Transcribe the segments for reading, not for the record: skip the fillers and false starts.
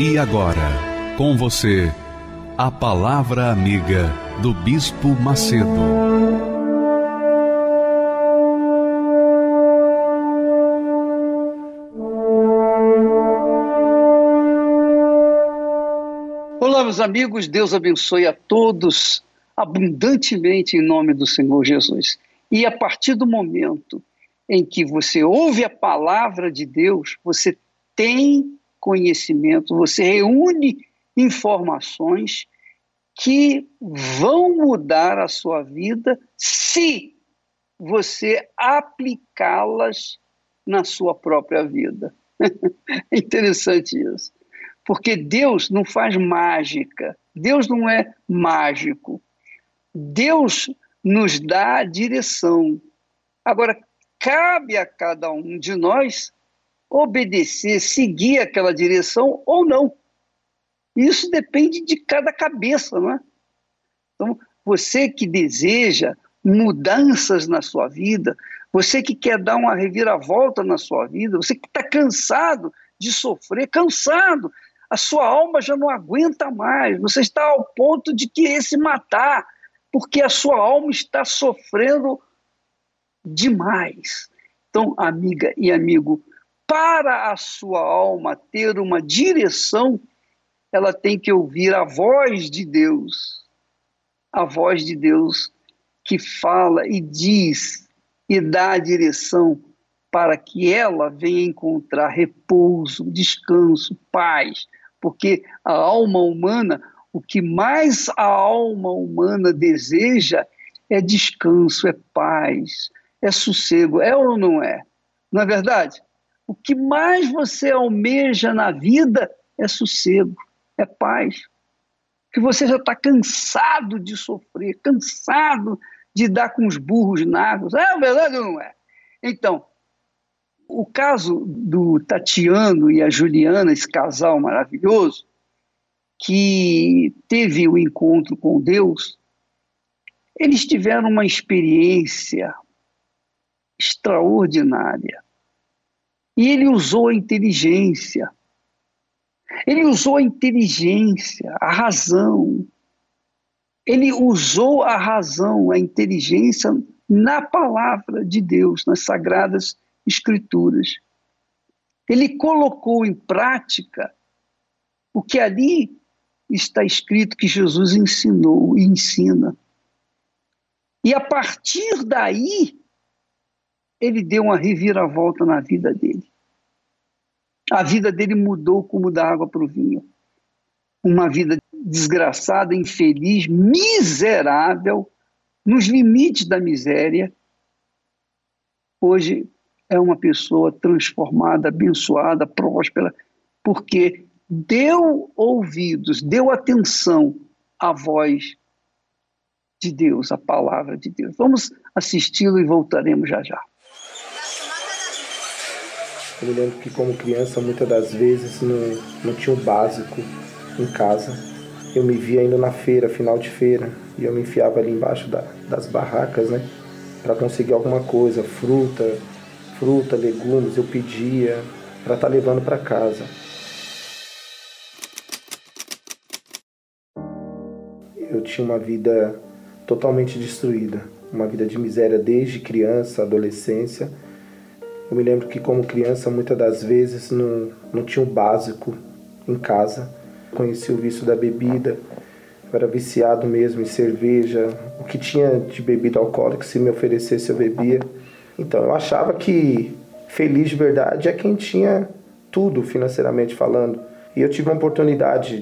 E agora, com você, a Palavra Amiga do Bispo Macedo. Olá, meus amigos, Deus abençoe a todos abundantemente em nome do Senhor Jesus. E a partir do momento em que você ouve a palavra de Deus, você tem conhecimento, você reúne informações que vão mudar a sua vida se você aplicá-las na sua própria vida. É interessante isso, porque Deus não faz mágica, Deus não é mágico, Deus nos dá a direção. Agora, cabe a cada um de nós obedecer, seguir aquela direção ou não. Isso depende de cada cabeça, não é? Então, você que deseja mudanças na sua vida, você que quer dar uma reviravolta na sua vida, você que está cansado de sofrer, cansado, a sua alma já não aguenta mais, você está ao ponto de querer se matar, porque a sua alma está sofrendo demais. Então, amiga e amigo, para a sua alma ter uma direção, ela tem que ouvir a voz de Deus que fala e diz e dá a direção para que ela venha encontrar repouso, descanso, paz, porque a alma humana, o que mais a alma humana deseja é descanso, é paz, é sossego, é ou não é? Não é verdade? O que mais você almeja na vida é sossego, é paz. Que você já está cansado de sofrer, cansado de dar com os burros na água. É verdade ou não é? Então, o caso do Tatiano e a Juliana, esse casal maravilhoso, que teve o encontro com Deus, eles tiveram uma experiência extraordinária. E ele usou a inteligência. Ele usou a inteligência, a razão. Ele usou a razão, a inteligência na palavra de Deus, nas Sagradas Escrituras. Ele colocou em prática o que ali está escrito que Jesus ensinou e ensina. E a partir daí, ele deu uma reviravolta na vida dele. A vida dele mudou como da água para o vinho. Uma vida desgraçada, infeliz, miserável, nos limites da miséria. Hoje é uma pessoa transformada, abençoada, próspera, porque deu ouvidos, deu atenção à voz de Deus, à palavra de Deus. Vamos assisti-lo e voltaremos já já. Eu me lembro que como criança, muitas das vezes, não tinha o básico em casa. Eu me via indo na feira, final de feira, e eu me enfiava ali embaixo das barracas, né? Para conseguir alguma coisa, fruta, legumes, eu pedia para estar levando para casa. Eu tinha uma vida totalmente destruída, uma vida de miséria desde criança, adolescência. Eu me lembro que como criança, muitas das vezes, não tinha o básico em casa. Conheci o vício da bebida, eu era viciado mesmo em cerveja. O que tinha de bebida alcoólica, se me oferecesse, eu bebia. Então, eu achava que feliz de verdade é quem tinha tudo, financeiramente falando. E eu tive uma oportunidade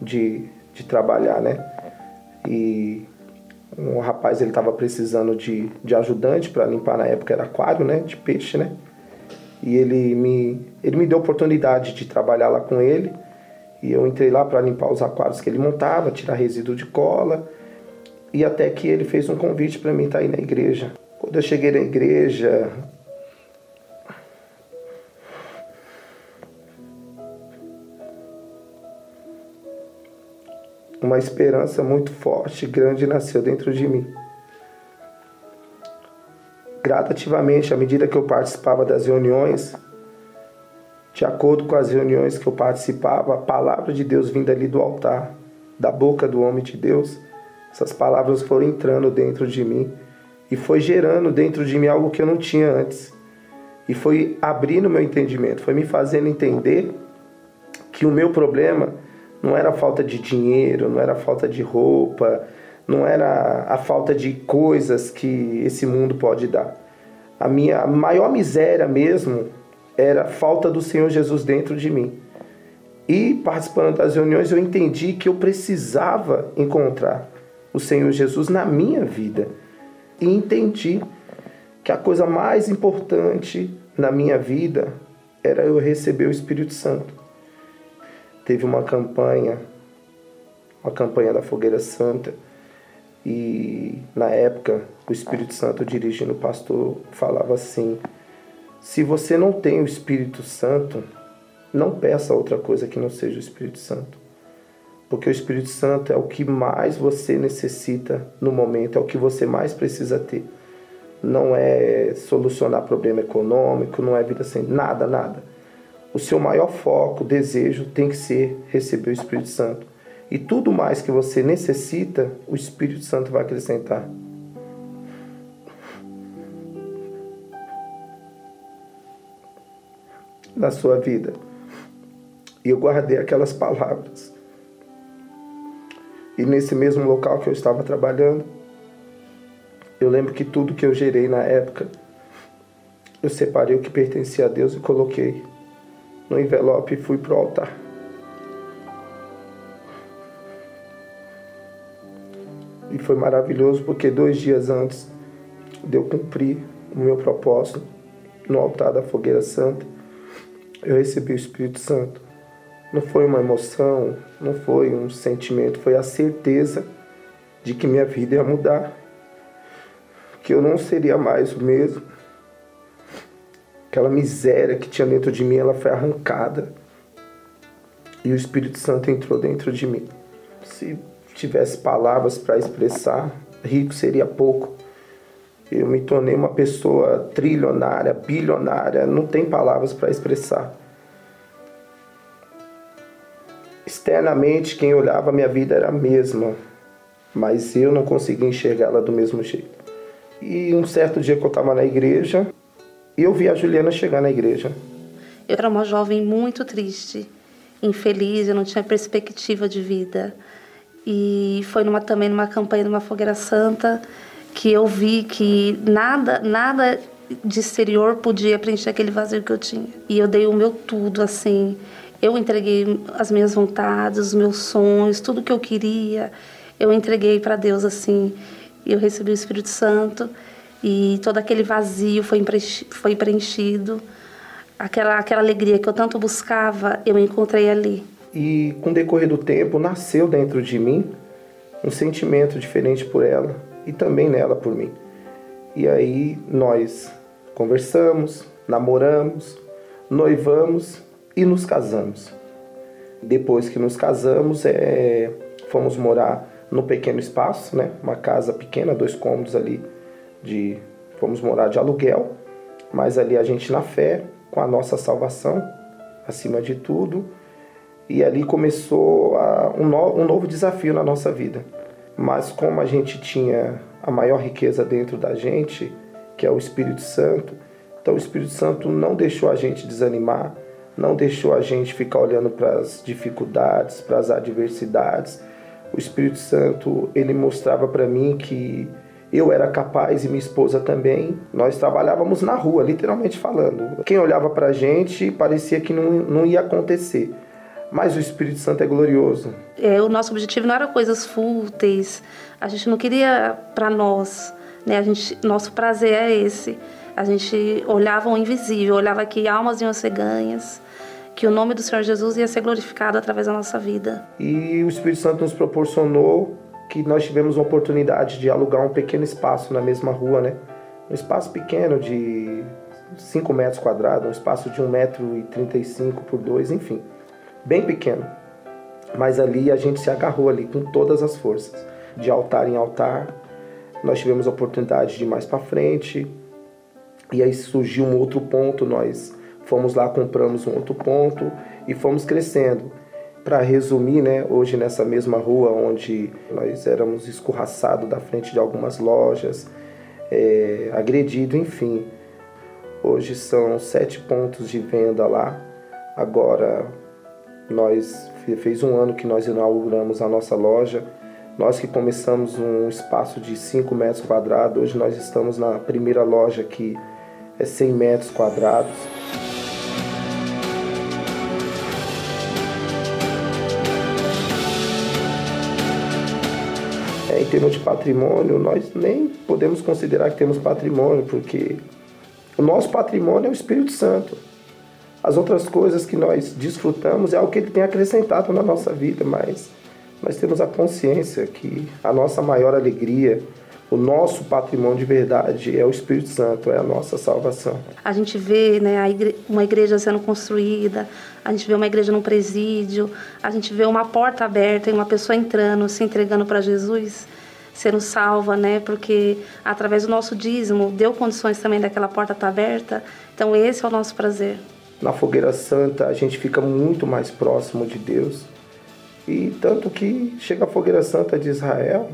de trabalhar, né? E um rapaz, ele estava precisando de ajudante para limpar, na época era aquário, né, de peixe, né? e ele me deu a oportunidade de trabalhar lá com ele, e eu entrei lá para limpar os aquários que ele montava, tirar resíduo de cola, e até que ele fez um convite para mim estar aí na igreja. Quando eu cheguei na igreja, uma esperança muito forte, grande, nasceu dentro de mim. Gradativamente, à medida que eu participava das reuniões, de acordo com as reuniões que eu participava, a palavra de Deus vinda ali do altar, da boca do homem de Deus, essas palavras foram entrando dentro de mim e foi gerando dentro de mim algo que eu não tinha antes. E foi abrindo meu entendimento, foi me fazendo entender que o meu problema não era a falta de dinheiro, não era a falta de roupa, não era a falta de coisas que esse mundo pode dar. A minha maior miséria mesmo era a falta do Senhor Jesus dentro de mim. E participando das reuniões eu entendi que eu precisava encontrar o Senhor Jesus na minha vida. E entendi que a coisa mais importante na minha vida era eu receber o Espírito Santo. Teve uma campanha da Fogueira Santa, e na época o Espírito Santo dirigindo o pastor falava assim: se você não tem o Espírito Santo, não peça outra coisa que não seja o Espírito Santo, porque o Espírito Santo é o que mais você necessita no momento, é o que você mais precisa ter. Não é solucionar problema econômico, não é vida sem nada. O seu maior foco, desejo, tem que ser receber o Espírito Santo. E tudo mais que você necessita, o Espírito Santo vai acrescentar. Na sua vida. E eu guardei aquelas palavras. E nesse mesmo local que eu estava trabalhando, eu lembro que tudo que eu gerei na época, eu separei o que pertencia a Deus e coloquei no envelope e fui pro altar. E foi maravilhoso, porque 2 dias antes de eu cumprir o meu propósito no altar da Fogueira Santa, eu recebi o Espírito Santo. Não foi uma emoção, não foi um sentimento, foi a certeza de que minha vida ia mudar, que eu não seria mais o mesmo. Aquela miséria que tinha dentro de mim, ela foi arrancada. E o Espírito Santo entrou dentro de mim. Se tivesse palavras para expressar, rico seria pouco. Eu me tornei uma pessoa trilionária, bilionária, não tem palavras para expressar. Externamente, quem olhava a minha vida era a mesma, mas eu não conseguia enxergá-la do mesmo jeito. E um certo dia que eu estava na igreja, e eu vi a Juliana chegar na igreja. Eu era uma jovem muito triste, infeliz, eu não tinha perspectiva de vida. E foi também numa campanha de uma Fogueira Santa que eu vi que nada de exterior podia preencher aquele vazio que eu tinha. E eu dei o meu tudo, assim. Eu entreguei as minhas vontades, os meus sonhos, tudo que eu queria. Eu entreguei para Deus, assim. Eu recebi o Espírito Santo. E todo aquele vazio foi preenchido. Aquela alegria que eu tanto buscava, eu encontrei ali. E com o decorrer do tempo, nasceu dentro de mim um sentimento diferente por ela e também nela por mim. E aí nós conversamos, namoramos, noivamos e nos casamos. Depois que nos casamos, fomos morar num pequeno espaço, né? Uma casa pequena, 2 cômodos ali. Fomos morar de aluguel, mas ali a gente na fé, com a nossa salvação acima de tudo, e ali começou um novo desafio na nossa vida. Mas como a gente tinha a maior riqueza dentro da gente, que é o Espírito Santo, então o Espírito Santo não deixou a gente desanimar, não deixou a gente ficar olhando para as dificuldades, para as adversidades. O Espírito Santo, ele mostrava para mim que eu era capaz e minha esposa também. Nós trabalhávamos na rua, literalmente falando. Quem olhava pra gente parecia que não ia acontecer. Mas o Espírito Santo é glorioso. O nosso objetivo não era coisas fúteis. A gente não queria pra nós. né? Nosso prazer é esse. A gente olhava o invisível, olhava que almas iam ser ganhas, que o nome do Senhor Jesus ia ser glorificado através da nossa vida. E o Espírito Santo nos proporcionou que nós tivemos a oportunidade de alugar um pequeno espaço na mesma rua, né? Um espaço pequeno de 5 metros quadrados, um espaço de 1,35 m por 2, enfim, bem pequeno. Mas ali a gente se agarrou ali com todas as forças, de altar em altar. Nós tivemos a oportunidade de ir mais para frente, e aí surgiu um outro ponto, nós fomos lá, compramos um outro ponto e fomos crescendo. Para resumir, né, hoje nessa mesma rua onde nós éramos escorraçados da frente de algumas lojas, agredido, enfim. Hoje são 7 pontos de venda lá. Agora, fez um ano que nós inauguramos a nossa loja. Nós que começamos um espaço de 5 metros quadrados, hoje nós estamos na primeira loja que é 100 metros quadrados. Em termos de patrimônio, nós nem podemos considerar que temos patrimônio, porque o nosso patrimônio é o Espírito Santo. As outras coisas que nós desfrutamos é algo que ele tem acrescentado na nossa vida, mas nós temos a consciência que a nossa maior alegria, o nosso patrimônio de verdade é o Espírito Santo, é a nossa salvação. A gente vê, né, uma igreja sendo construída, a gente vê uma igreja num presídio, a gente vê uma porta aberta e uma pessoa entrando, se entregando para Jesus, sendo salva, né? Porque através do nosso dízimo deu condições também daquela porta estar aberta. Então esse é o nosso prazer. Na Fogueira Santa a gente fica muito mais próximo de Deus. E tanto que chega a Fogueira Santa de Israel,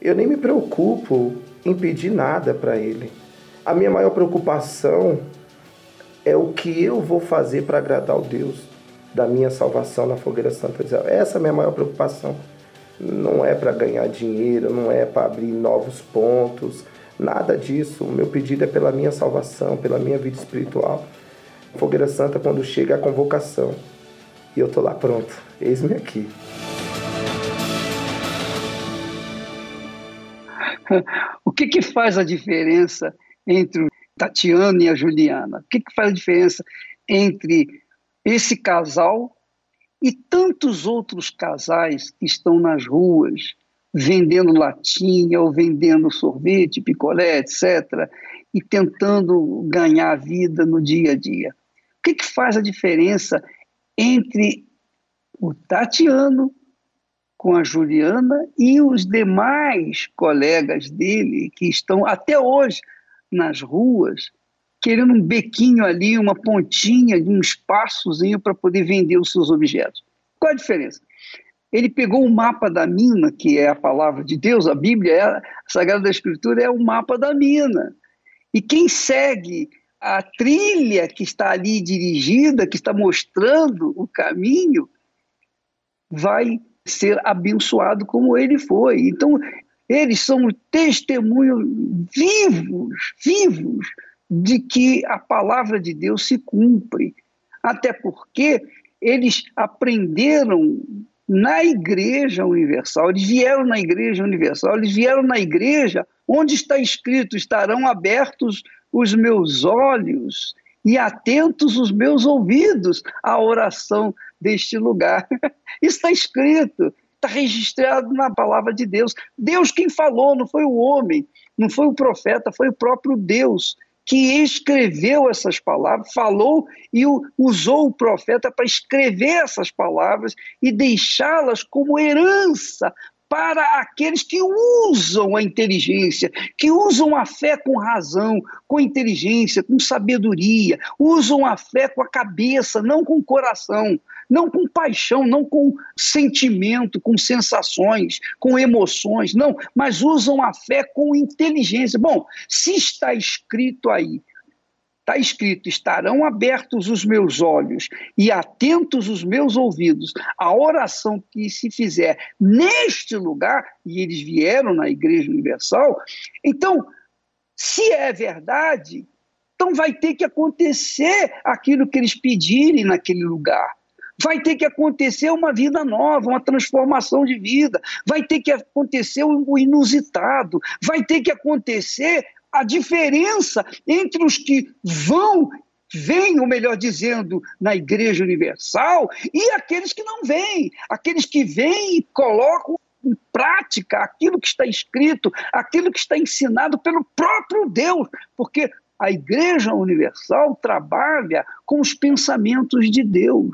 eu nem me preocupo em pedir nada para ele. A minha maior preocupação é o que eu vou fazer para agradar o Deus da minha salvação na Fogueira Santa de Israel. Essa é a minha maior preocupação. Não é para ganhar dinheiro, não é para abrir novos pontos, nada disso. O meu pedido é pela minha salvação, pela minha vida espiritual. Fogueira Santa, quando chega a convocação, e eu estou lá pronto, eis-me aqui. O que que faz a diferença entre o Tatiano e a Juliana? O que que faz a diferença entre esse casal e tantos outros casais que estão nas ruas vendendo latinha ou vendendo sorvete, picolé, etc., e tentando ganhar a vida no dia a dia? O que que faz a diferença entre o Tatiano com a Juliana e os demais colegas dele que estão até hoje nas ruas querendo um bequinho ali, uma pontinha, um espaçozinho para poder vender os seus objetos? Qual a diferença? Ele pegou o mapa da mina, que é a palavra de Deus, a Bíblia, a Sagrada Escritura é o mapa da mina. E quem segue a trilha que está ali dirigida, que está mostrando o caminho, vai ser abençoado como ele foi. Então, eles são testemunhos vivos, de que a palavra de Deus se cumpre, até porque eles aprenderam na Igreja Universal, eles vieram na Igreja Universal, eles vieram na igreja onde está escrito: estarão abertos os meus olhos e atentos os meus ouvidos à oração deste lugar. Isso está escrito, está registrado na palavra de Deus. Deus quem falou, não foi o homem, não foi o profeta, foi o próprio Deus que escreveu essas palavras, falou e usou o profeta para escrever essas palavras e deixá-las como herança para aqueles que usam a inteligência, que usam a fé com razão, com inteligência, com sabedoria, usam a fé com a cabeça, não com o coração, não com paixão, não com sentimento, com sensações, com emoções, não, mas usam a fé com inteligência. Bom, se está escrito aí, está escrito: estarão abertos os meus olhos e atentos os meus ouvidos à oração que se fizer neste lugar, e eles vieram na Igreja Universal. Então, se é verdade, então vai ter que acontecer aquilo que eles pedirem naquele lugar. vai ter que acontecer uma vida nova, uma transformação de vida, vai ter que acontecer o inusitado, vai ter que acontecer a diferença entre os que vêm, ou melhor dizendo, na Igreja Universal, e aqueles que não vêm, aqueles que vêm e colocam em prática aquilo que está escrito, aquilo que está ensinado pelo próprio Deus, porque a Igreja Universal trabalha com os pensamentos de Deus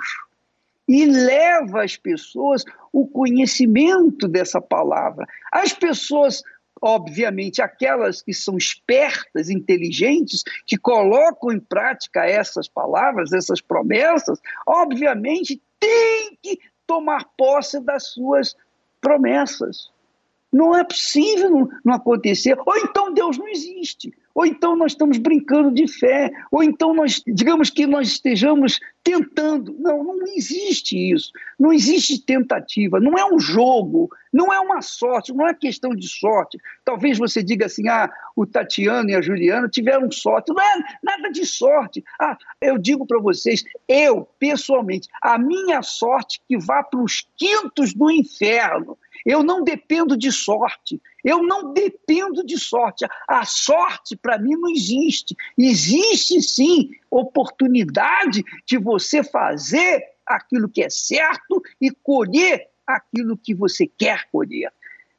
e leva às pessoas o conhecimento dessa palavra. As pessoas, obviamente, aquelas que são espertas, inteligentes, que colocam em prática essas palavras, essas promessas, obviamente têm que tomar posse das suas promessas. Não é possível não acontecer. Ou então Deus não existe, ou então nós estamos brincando de fé, ou então nós, digamos que nós estejamos tentando. Não, não existe isso, não existe tentativa, não é um jogo, não é uma sorte, não é questão de sorte. Talvez você diga assim, o Tatiano e a Juliana tiveram sorte. Não é nada de sorte. Eu digo para vocês, eu, pessoalmente, a minha sorte que vá para os quintos do inferno. Eu não dependo de sorte, eu não dependo de sorte. A sorte, para mim, não existe. Existe, sim, oportunidade de você fazer aquilo que é certo e colher aquilo que você quer colher.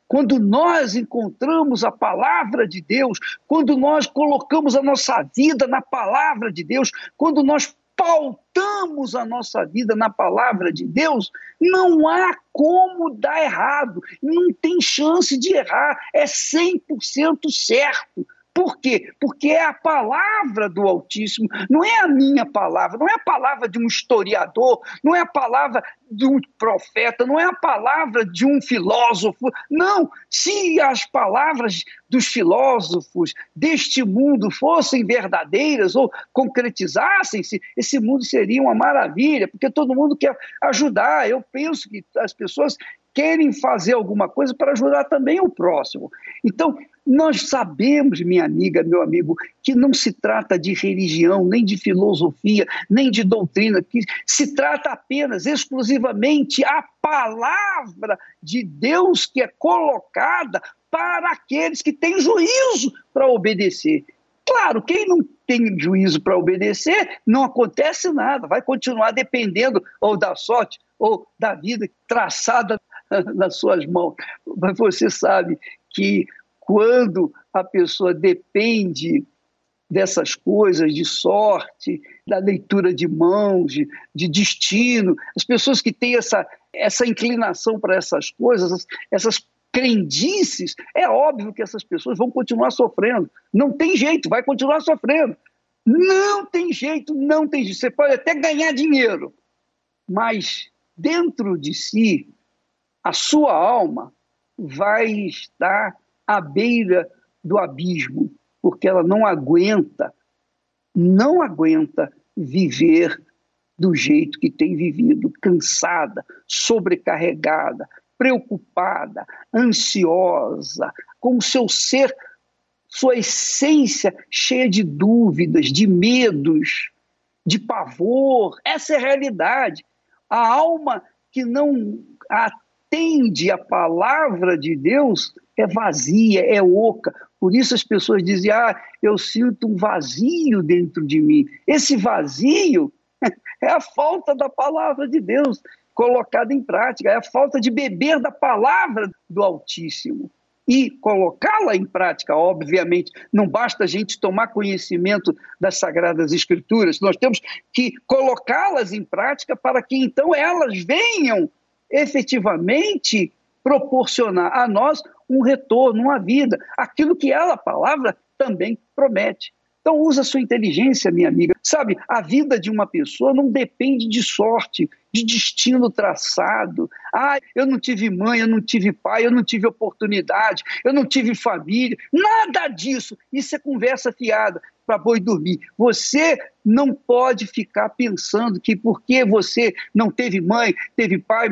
Quando nós encontramos a palavra de Deus, quando nós colocamos a nossa vida na palavra de Deus, quando nós pautamos a nossa vida na palavra de Deus, não há como dar errado, não tem chance de errar, é 100% certo. Por quê? Porque é a palavra do Altíssimo, não é a minha palavra, não é a palavra de um historiador, não é a palavra de um profeta, não é a palavra de um filósofo. Não, se as palavras dos filósofos deste mundo fossem verdadeiras ou concretizassem-se, esse mundo seria uma maravilha, porque todo mundo quer ajudar. Eu penso que as pessoas querem fazer alguma coisa para ajudar também o próximo. Então, nós sabemos, minha amiga, meu amigo, que não se trata de religião, nem de filosofia, nem de doutrina, que se trata apenas, exclusivamente, a palavra de Deus que é colocada para aqueles que têm juízo para obedecer. Claro, quem não tem juízo para obedecer, não acontece nada, vai continuar dependendo ou da sorte ou da vida traçada nas suas mãos. Mas você sabe que quando a pessoa depende dessas coisas, de sorte, da leitura de mãos, de destino, as pessoas que têm essa inclinação para essas coisas, essas crendices, é óbvio que essas pessoas vão continuar sofrendo. Não tem jeito, vai continuar sofrendo. Não tem jeito, não tem jeito. Você pode até ganhar dinheiro, mas dentro de si, a sua alma vai estar à beira do abismo, porque ela não aguenta viver do jeito que tem vivido, cansada, sobrecarregada, preocupada, ansiosa, com o seu ser, sua essência cheia de dúvidas, de medos, de pavor. Essa é a realidade. A alma que não atende a palavra de Deus é vazia, é oca. Por isso as pessoas dizem, eu sinto um vazio dentro de mim. Esse vazio é a falta da palavra de Deus colocada em prática, é a falta de beber da palavra do Altíssimo e colocá-la em prática, obviamente. Não basta a gente tomar conhecimento das Sagradas Escrituras, nós temos que colocá-las em prática para que então elas venham efetivamente proporcionar a nós um retorno, uma vida, aquilo que ela, a palavra, também promete. Então usa a sua inteligência, minha amiga. Sabe, a vida de uma pessoa não depende de sorte, de destino traçado. Eu não tive mãe, eu não tive pai, eu não tive oportunidade, eu não tive família. Nada disso. Isso é conversa fiada para boi dormir. Você não pode ficar pensando que porque você não teve mãe, teve pai,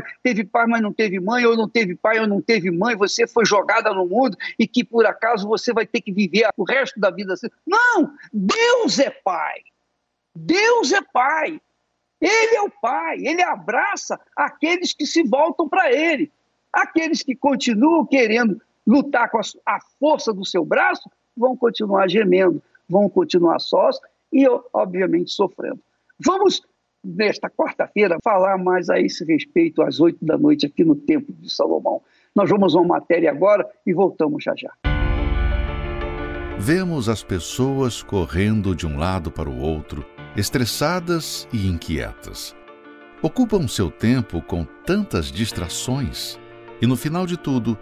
mas não teve mãe, ou não teve pai, ou não teve mãe, você foi jogada no mundo e que por acaso você vai ter que viver o resto da vida assim. Não! Deus é pai! Deus é pai! Ele é o Pai, ele abraça aqueles que se voltam para ele. Aqueles que continuam querendo lutar com a força do seu braço vão continuar gemendo, vão continuar sós e, obviamente, sofrendo. Vamos, nesta quarta-feira, falar mais a esse respeito às 20h aqui no Templo de Salomão. Nós vamos a uma matéria agora e voltamos já já. Vemos as pessoas correndo de um lado para o outro, estressadas e inquietas. Ocupam seu tempo com tantas distrações e, no final de tudo,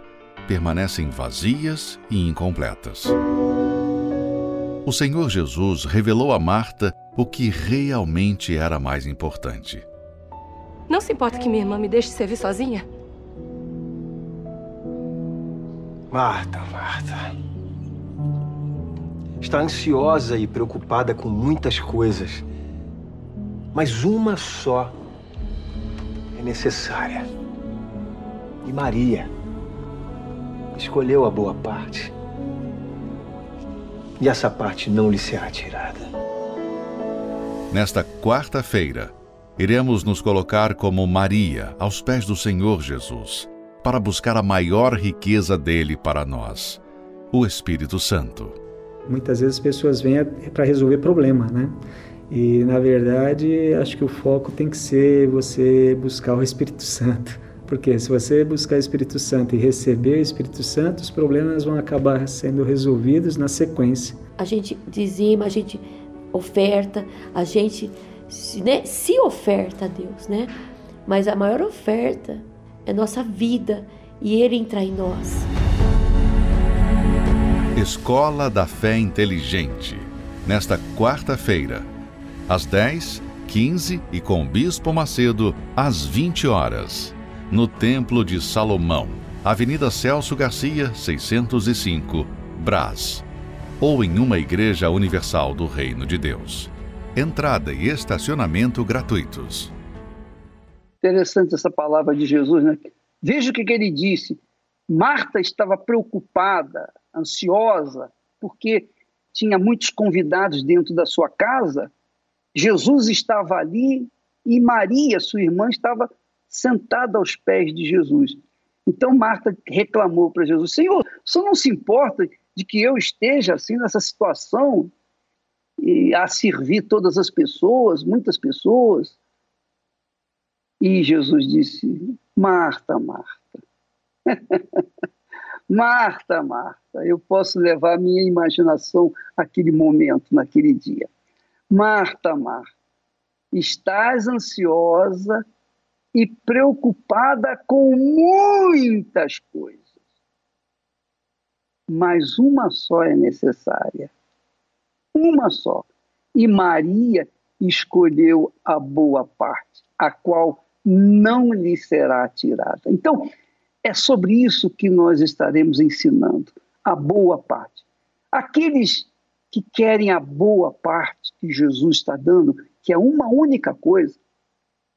permanecem vazias e incompletas. O Senhor Jesus revelou a Marta o que realmente era mais importante. Não se importa que minha irmã me deixe servir sozinha? Marta, Marta... Está ansiosa e preocupada com muitas coisas, mas uma só é necessária. E Maria escolheu a boa parte, e essa parte não lhe será tirada. Nesta quarta-feira, iremos nos colocar como Maria aos pés do Senhor Jesus, para buscar a maior riqueza dele para nós, o Espírito Santo. Muitas vezes as pessoas vêm para resolver problema, né? E, na verdade, acho que o foco tem que ser você buscar o Espírito Santo. Porque se você buscar o Espírito Santo e receber o Espírito Santo, os problemas vão acabar sendo resolvidos na sequência. A gente dizima, a gente oferta, a gente se oferta a Deus, né? Mas a maior oferta é nossa vida e Ele entrar em nós. Escola da Fé Inteligente, nesta quarta-feira, às 10h, 15h e com o Bispo Macedo, às 20h, no Templo de Salomão, Avenida Celso Garcia, 605, Brás, ou em uma Igreja Universal do Reino de Deus. Entrada e estacionamento gratuitos. Interessante essa palavra de Jesus, né? Veja o que ele disse. Marta estava preocupada, ansiosa, porque tinha muitos convidados dentro da sua casa. Jesus estava ali e Maria, sua irmã, estava sentada aos pés de Jesus. Então Marta reclamou para Jesus: Senhor, o Senhor não se importa de que eu esteja assim nessa situação e a servir todas as pessoas, muitas pessoas? E Jesus disse: Marta, Marta. Marta, Marta, eu posso levar a minha imaginação àquele momento, naquele dia. Marta, Marta, estás ansiosa e preocupada com muitas coisas, mas uma só é necessária. Uma só. E Maria escolheu a boa parte, a qual não lhe será tirada. Então, é sobre isso que nós estaremos ensinando, a boa parte. Aqueles que querem a boa parte que Jesus está dando, que é uma única coisa,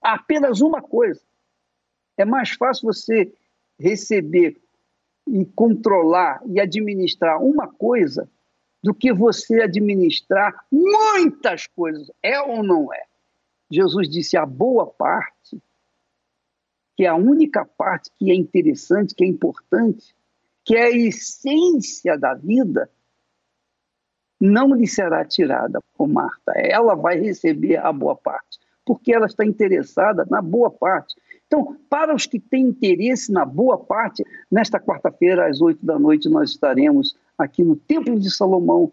apenas uma coisa. É mais fácil você receber e controlar e administrar uma coisa do que você administrar muitas coisas, é ou não é? Jesus disse: a boa parte, que é a única parte que é interessante, que é importante, que é a essência da vida, não lhe será tirada, ô Marta. Ela vai receber a boa parte, porque ela está interessada na boa parte. Então, para os que têm interesse na boa parte, nesta quarta-feira, às 20h, nós estaremos aqui no Templo de Salomão,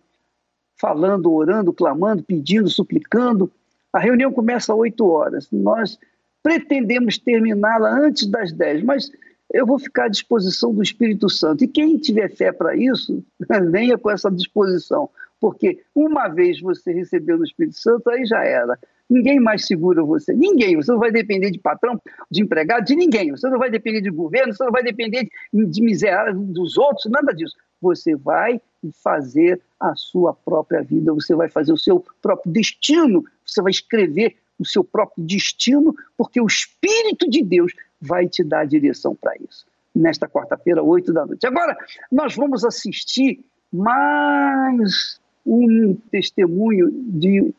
falando, orando, clamando, pedindo, suplicando. A reunião começa às 20h. Nós pretendemos terminá-la antes das 10h, mas eu vou ficar à disposição do Espírito Santo. E quem tiver fé para isso, venha com essa disposição, porque uma vez você recebeu no Espírito Santo, aí já era. Ninguém mais segura você, ninguém. Você não vai depender de patrão, de empregado, de ninguém. Você não vai depender de governo, você não vai depender de miserável dos outros, nada disso. Você vai fazer a sua própria vida, você vai fazer o seu próprio destino, você vai escrever o seu próprio destino, porque o Espírito de Deus vai te dar a direção para isso. Nesta quarta-feira, 20h. Agora, nós vamos assistir mais um testemunho de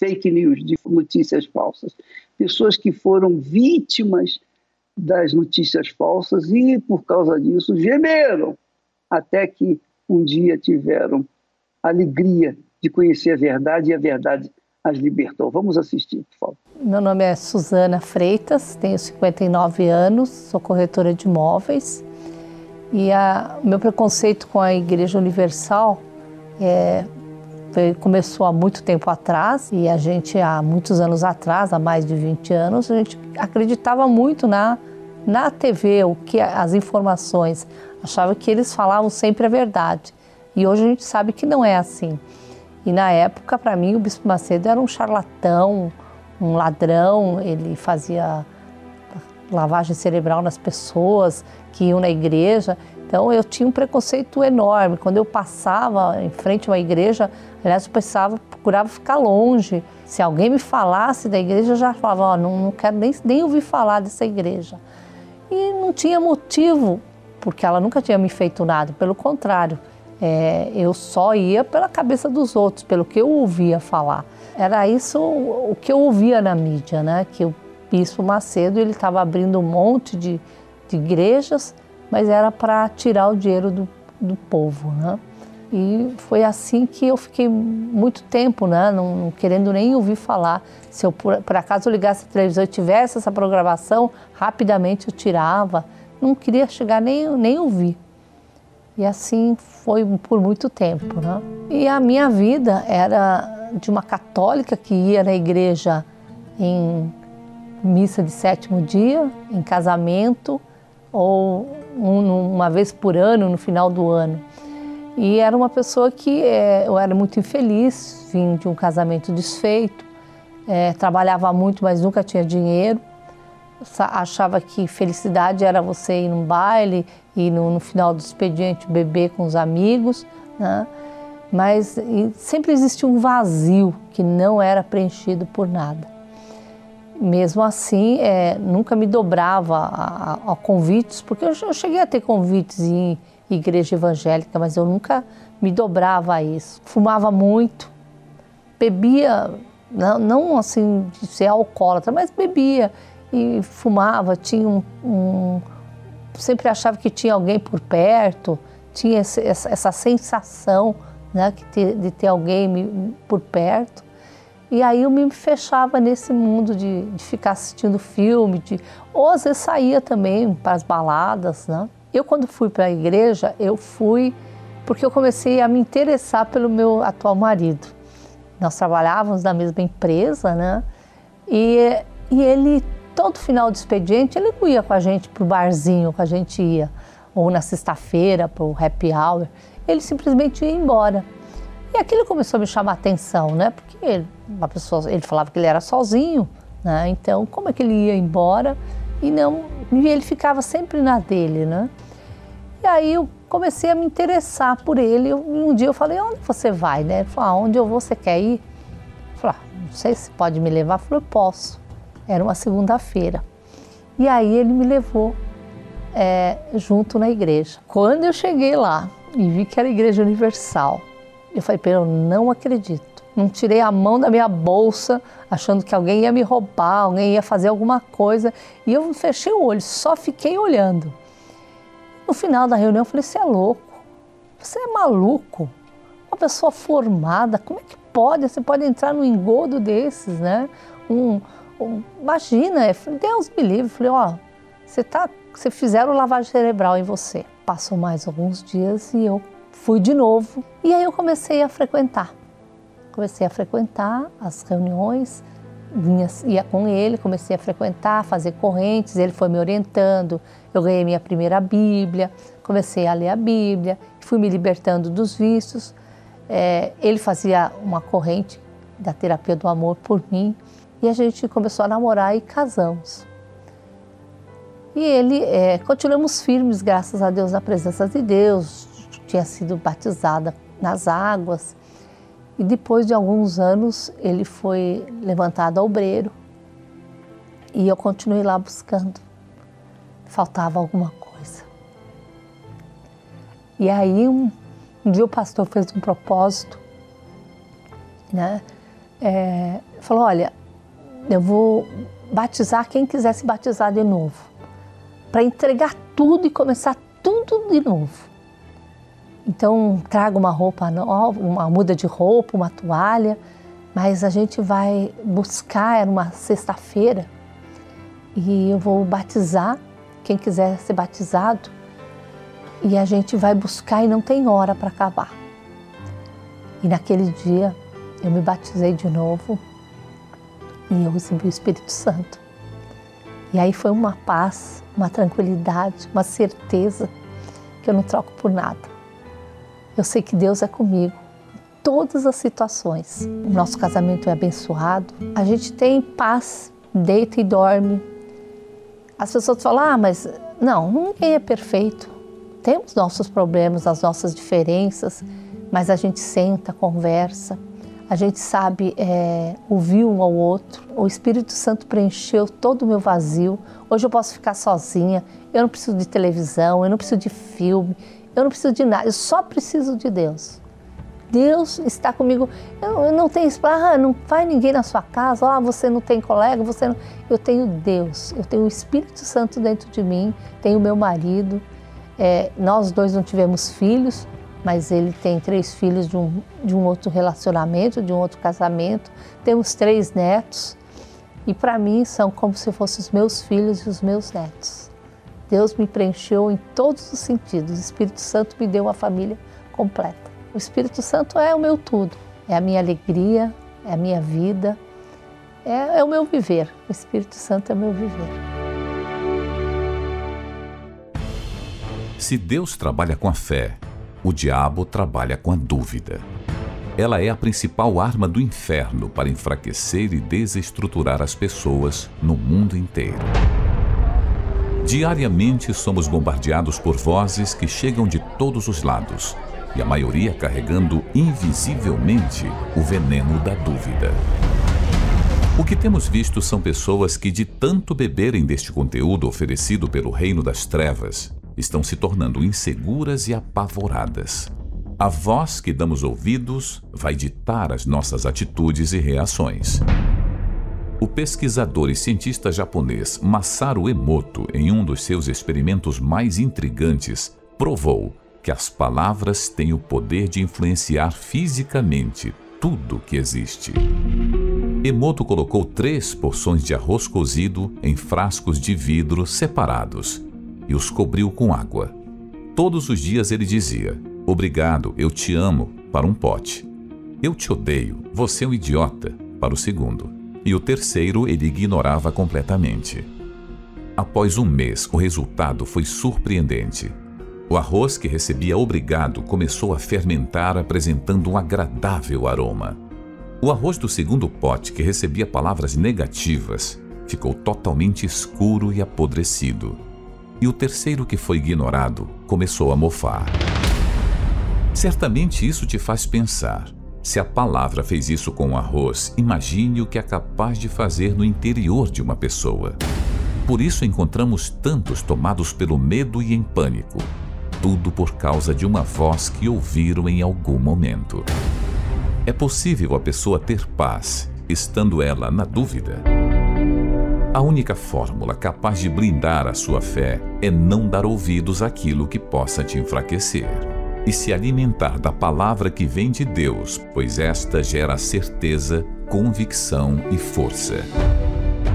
fake news, de notícias falsas, pessoas que foram vítimas das notícias falsas e, por causa disso, gemeram, até que um dia tiveram a alegria de conhecer a verdade e a verdade as libertou. Vamos assistir, por favor. Meu nome é Susana Freitas, tenho 59 anos, sou corretora de imóveis, e o meu preconceito com a Igreja Universal começou há muito tempo atrás, e a gente há muitos anos atrás, há mais de 20 anos, a gente acreditava muito na TV, as informações, achava que eles falavam sempre a verdade, e hoje a gente sabe que não é assim. E na época, para mim, o Bispo Macedo era um charlatão, um ladrão, ele fazia lavagem cerebral nas pessoas que iam na igreja. Então eu tinha um preconceito enorme. Quando eu passava em frente a uma igreja, aliás, eu procurava ficar longe. Se alguém me falasse da igreja, eu já falava, ó, não quero nem ouvir falar dessa igreja. E não tinha motivo, porque ela nunca tinha me feito nada, pelo contrário. Eu só ia pela cabeça dos outros, pelo que eu ouvia falar. Era isso o que eu ouvia na mídia, né? Que o Bispo Macedo estava abrindo um monte de igrejas, mas era para tirar o dinheiro do povo, né? E foi assim que eu fiquei muito tempo, né? Não querendo nem ouvir falar. Se eu, por acaso, eu ligasse a televisão e tivesse essa programação, rapidamente eu tirava. Não queria chegar nem ouvir. E assim foi por muito tempo, né? E a minha vida era de uma católica que ia na igreja em missa de sétimo dia, em casamento, ou uma vez por ano, no final do ano. E era uma pessoa que eu era muito infeliz, vim de um casamento desfeito, trabalhava muito, mas nunca tinha dinheiro. Achava que felicidade era você ir num baile e no final do expediente beber com os amigos, né? Mas sempre existia um vazio que não era preenchido por nada. Mesmo assim, nunca me dobrava a convites, porque eu cheguei a ter convites em igreja evangélica, mas eu nunca me dobrava a isso. Fumava muito, bebia, não assim de ser alcoólatra, mas bebia. E fumava, tinha sempre achava que tinha alguém por perto, tinha essa sensação, né, de ter alguém por perto. E aí eu me fechava nesse mundo de ficar assistindo filme, ou às vezes saía também para as baladas, né? Eu, quando fui para a igreja, eu fui porque eu comecei a me interessar pelo meu atual marido. Nós trabalhávamos na mesma empresa, né? E ele... Todo final de expediente, ele não ia com a gente para o barzinho que a gente ia, ou na sexta-feira, para o happy hour, ele simplesmente ia embora. E aquilo começou a me chamar a atenção, né? Porque ele falava que ele era sozinho, né? Então, como é que ele ia embora? E ele ficava sempre na dele, né? E aí eu comecei a me interessar por ele. E um dia eu falei, onde você vai, né? Ele falou, aonde eu vou, você quer ir? Eu falei, não sei se pode me levar. Eu falei, posso. Era uma segunda-feira. E aí ele me levou junto na igreja. Quando eu cheguei lá e vi que era a Igreja Universal, eu falei, eu não acredito. Não tirei a mão da minha bolsa, achando que alguém ia me roubar, alguém ia fazer alguma coisa. E eu fechei o olho, só fiquei olhando. No final da reunião eu falei, você é louco, você é maluco. Uma pessoa formada, como é que pode? Você pode entrar num engodo desses, né? Imagina, Deus me livre. Falei, ó, você fizeram lavagem cerebral em você. Passou mais alguns dias e eu fui de novo. E aí eu comecei a frequentar. Comecei a frequentar as reuniões, ia com ele, comecei a frequentar, fazer correntes, ele foi me orientando. Eu ganhei minha primeira Bíblia, comecei a ler a Bíblia, fui me libertando dos vícios. Ele fazia uma corrente da terapia do amor por mim. E a gente começou a namorar e casamos. E continuamos firmes, graças a Deus, na presença de Deus. Tinha sido batizada nas águas. E depois de alguns anos, ele foi levantado a obreiro. E eu continuei lá buscando. Faltava alguma coisa. E aí, um dia o pastor fez um propósito, né? falou, olha, eu vou batizar quem quiser se batizar de novo, para entregar tudo e começar tudo de novo. Então, traga uma roupa nova, uma muda de roupa, uma toalha, mas a gente vai buscar, era uma sexta-feira, e eu vou batizar quem quiser ser batizado, e a gente vai buscar e não tem hora para acabar. E naquele dia eu me batizei de novo e eu recebi o Espírito Santo. E aí foi uma paz, uma tranquilidade, uma certeza que eu não troco por nada. Eu sei que Deus é comigo em todas as situações. O nosso casamento é abençoado, a gente tem paz, deita e dorme. As pessoas falam, ah, mas não, ninguém é perfeito. Temos nossos problemas, as nossas diferenças, mas a gente senta, conversa, a gente sabe ouvir um ao outro. O Espírito Santo preencheu todo o meu vazio. Hoje eu posso ficar sozinha, eu não preciso de televisão, eu não preciso de filme, eu não preciso de nada, eu só preciso de Deus. Deus está comigo. Eu não tenho isso, não vai ninguém na sua casa, você não tem colega, você não... Eu tenho Deus, eu tenho o Espírito Santo dentro de mim, tenho o meu marido. Nós dois não tivemos filhos, mas ele tem 3 filhos de um outro relacionamento, de um outro casamento. Temos 3 netos e para mim são como se fossem os meus filhos e os meus netos. Deus me preencheu em todos os sentidos. O Espírito Santo me deu uma família completa. O Espírito Santo é o meu tudo, é a minha alegria, é a minha vida, é o meu viver. O Espírito Santo é o meu viver. Se Deus trabalha com a fé, o diabo trabalha com a dúvida. Ela é a principal arma do inferno para enfraquecer e desestruturar as pessoas no mundo inteiro. Diariamente somos bombardeados por vozes que chegam de todos os lados, e a maioria carregando invisivelmente o veneno da dúvida. O que temos visto são pessoas que, de tanto beberem deste conteúdo oferecido pelo reino das trevas, estão se tornando inseguras e apavoradas. A voz que damos ouvidos vai ditar as nossas atitudes e reações. O pesquisador e cientista japonês Masaru Emoto, em um dos seus experimentos mais intrigantes, provou que as palavras têm o poder de influenciar fisicamente tudo que existe. Emoto colocou 3 porções de arroz cozido em frascos de vidro separados e os cobriu com água. Todos os dias ele dizia, obrigado, eu te amo, para um pote. Eu te odeio, você é um idiota, para o segundo. E o terceiro ele ignorava completamente. Após um mês, o resultado foi surpreendente. O arroz que recebia obrigado começou a fermentar, apresentando um agradável aroma. O arroz do segundo pote, que recebia palavras negativas, ficou totalmente escuro e apodrecido. E o terceiro, que foi ignorado, começou a mofar. Certamente isso te faz pensar. Se a palavra fez isso com o arroz, imagine o que é capaz de fazer no interior de uma pessoa. Por isso encontramos tantos tomados pelo medo e em pânico. Tudo por causa de uma voz que ouviram em algum momento. É possível a pessoa ter paz, estando ela na dúvida? A única fórmula capaz de blindar a sua fé é não dar ouvidos àquilo que possa te enfraquecer e se alimentar da palavra que vem de Deus, pois esta gera certeza, convicção e força.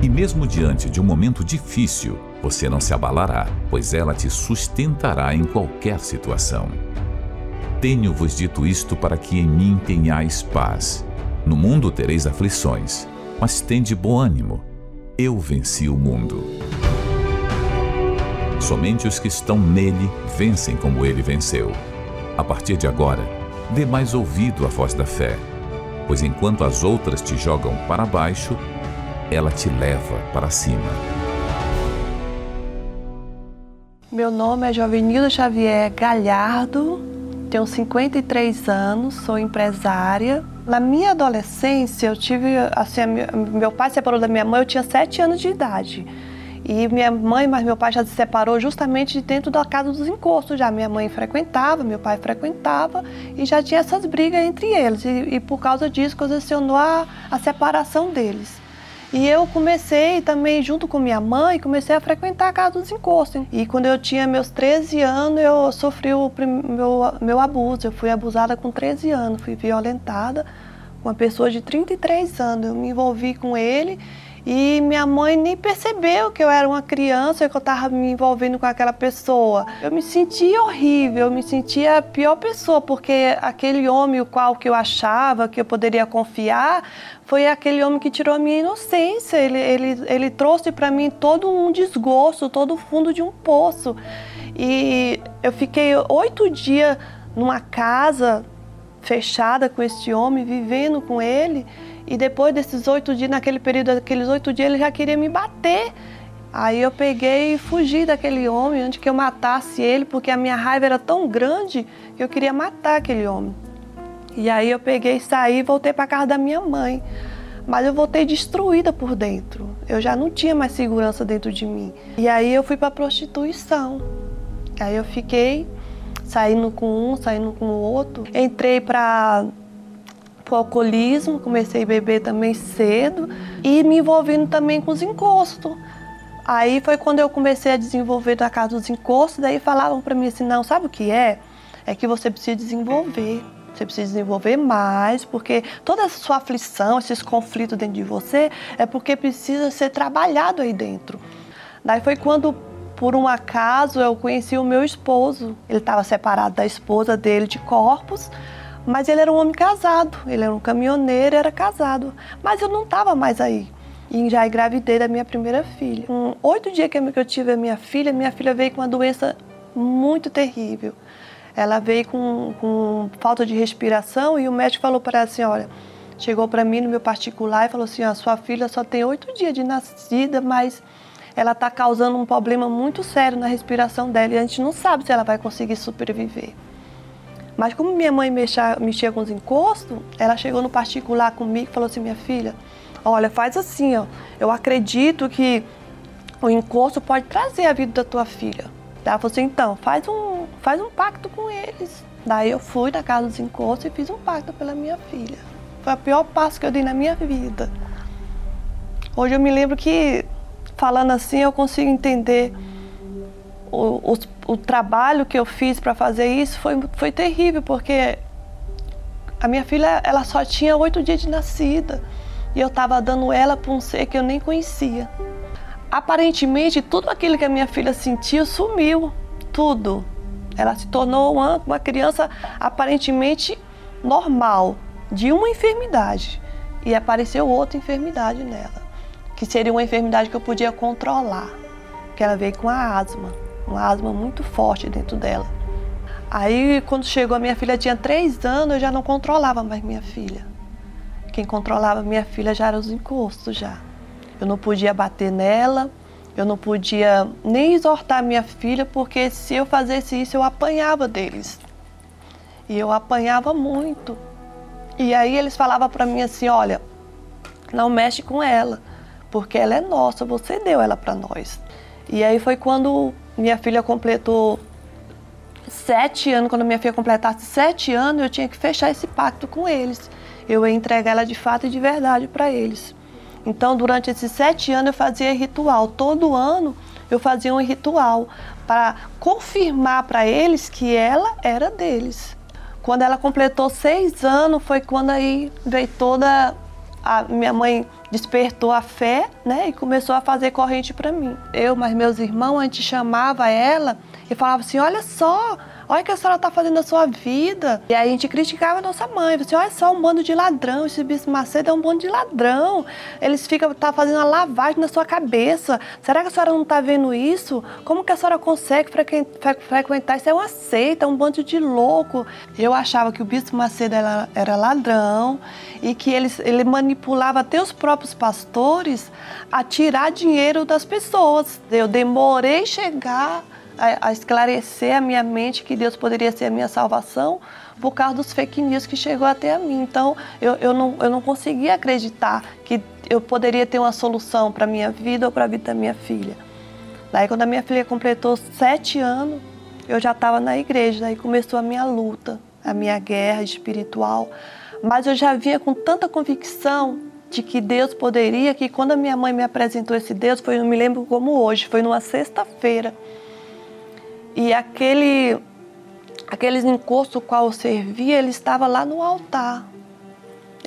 E mesmo diante de um momento difícil, você não se abalará, pois ela te sustentará em qualquer situação. Tenho-vos dito isto para que em mim tenhais paz. No mundo tereis aflições, mas tende bom ânimo. Eu venci o mundo. Somente os que estão nele vencem como ele venceu. A partir de agora, dê mais ouvido à voz da fé, pois enquanto as outras te jogam para baixo, ela te leva para cima. Meu nome é Jovenilda Xavier Galhardo, tenho 53 anos, sou empresária. Na minha adolescência, eu tive, assim, meu pai separou da minha mãe, eu tinha 7 anos de idade. E minha mãe, mas meu pai já se separou justamente dentro da casa dos encostos. Já minha mãe frequentava, meu pai frequentava e já tinha essas brigas entre eles. E por causa disso ocasionou a separação deles. E eu comecei também, junto com minha mãe, comecei a frequentar a casa dos encostos. E quando eu tinha meus 13 anos, eu sofri o meu abuso. Eu fui abusada com 13 anos, fui violentada com uma pessoa de 33 anos. Eu me envolvi com ele. E minha mãe nem percebeu que eu era uma criança, que eu estava me envolvendo com aquela pessoa. Eu me sentia horrível, eu me sentia a pior pessoa, porque aquele homem, o qual que eu achava que eu poderia confiar, foi aquele homem que tirou a minha inocência. Ele trouxe para mim todo um desgosto, todo o fundo de um poço. E eu fiquei 8 dias numa casa fechada com esse homem, vivendo com ele. E depois desses 8 dias, naquele período, aqueles 8 dias, ele já queria me bater. Aí eu peguei e fugi daquele homem, antes que eu matasse ele, porque a minha raiva era tão grande que eu queria matar aquele homem. E aí eu peguei, saí e voltei para a casa da minha mãe. Mas eu voltei destruída por dentro. Eu já não tinha mais segurança dentro de mim. E aí eu fui para a prostituição. Aí eu fiquei saindo com um, saindo com o outro. Entrei para o alcoolismo, comecei a beber também cedo e me envolvendo também com os encostos. Aí foi quando eu comecei a desenvolver da casa dos encostos, daí falavam para mim assim, não, sabe o que é? É que você precisa desenvolver. Você precisa desenvolver mais, porque toda essa sua aflição, esses conflitos dentro de você, é porque precisa ser trabalhado aí dentro. Daí foi quando, por um acaso, eu conheci o meu esposo. Ele estava separado da esposa dele de corpos, mas ele era um homem casado, ele era um caminhoneiro, era casado. Mas eu não estava mais aí. E já engravidei da minha primeira filha. Com 8 dias que eu tive a minha filha veio com uma doença muito terrível. Ela veio com falta de respiração e o médico falou para ela assim, olha, chegou para mim no meu particular e falou assim, ó, sua filha só tem 8 dias de nascida, mas ela está causando um problema muito sério na respiração dela e a gente não sabe se ela vai conseguir sobreviver. Mas como minha mãe mexia com os encostos, ela chegou no particular comigo e falou assim, minha filha, olha, faz assim, ó, eu acredito que o encosto pode trazer a vida da tua filha. Ela falou assim, então, faz um pacto com eles. Daí eu fui na casa dos encostos e fiz um pacto pela minha filha. Foi o pior passo que eu dei na minha vida. Hoje eu me lembro que, falando assim, eu consigo entender o trabalho que eu fiz para fazer isso foi terrível, porque a minha filha ela só tinha 8 dias de nascida e eu estava dando ela para um ser que eu nem conhecia. Aparentemente, tudo aquilo que a minha filha sentiu sumiu, tudo. Ela se tornou uma criança aparentemente normal, de uma enfermidade, e apareceu outra enfermidade nela, que seria uma enfermidade que eu podia controlar, que ela veio com a asma. Uma asma muito forte dentro dela. Aí, quando chegou, a minha filha tinha 3 anos, eu já não controlava mais minha filha. Quem controlava minha filha já era os encostos, já. Eu não podia bater nela, eu não podia nem exortar minha filha, porque se eu fizesse isso, eu apanhava deles. E eu apanhava muito. E aí eles falavam pra mim assim, olha, não mexe com ela, porque ela é nossa, você deu ela pra nós. E aí foi quando minha filha completou 7 anos, quando minha filha completasse 7 anos, eu tinha que fechar esse pacto com eles. Eu ia entregar ela de fato e de verdade para eles. Então, durante esses 7 anos, eu fazia ritual. Todo ano, eu fazia um ritual para confirmar para eles que ela era deles. Quando ela completou 6 anos, foi quando aí veio toda a minha mãe despertou a fé, né, e começou a fazer corrente para mim. Eu, mas meus irmãos, a gente chamava ela e falava assim, olha só, olha o que a senhora está fazendo na sua vida. E aí a gente criticava a nossa mãe, assim, olha só, um bando de ladrão, esse Bispo Macedo é um bando de ladrão. Eles ficam tá fazendo uma lavagem na sua cabeça. Será que a senhora não está vendo isso? Como que a senhora consegue frequentar? Isso é uma seita, é um bando de louco. Eu achava que o Bispo Macedo era ladrão e que ele manipulava até os próprios pastores a tirar dinheiro das pessoas. Eu demorei a chegar a esclarecer a minha mente que Deus poderia ser a minha salvação por causa dos fake news que chegou até a mim. Então, eu não conseguia acreditar que eu poderia ter uma solução para a minha vida ou para a vida da minha filha. Daí quando a minha filha completou 7 anos, eu já estava na igreja, daí começou a minha luta, a minha guerra espiritual. Mas eu já vinha com tanta convicção de que Deus poderia, que quando a minha mãe me apresentou esse Deus, foi, não me lembro como hoje, foi numa sexta-feira. E aquele encosto qual eu servia, ele estava lá no altar.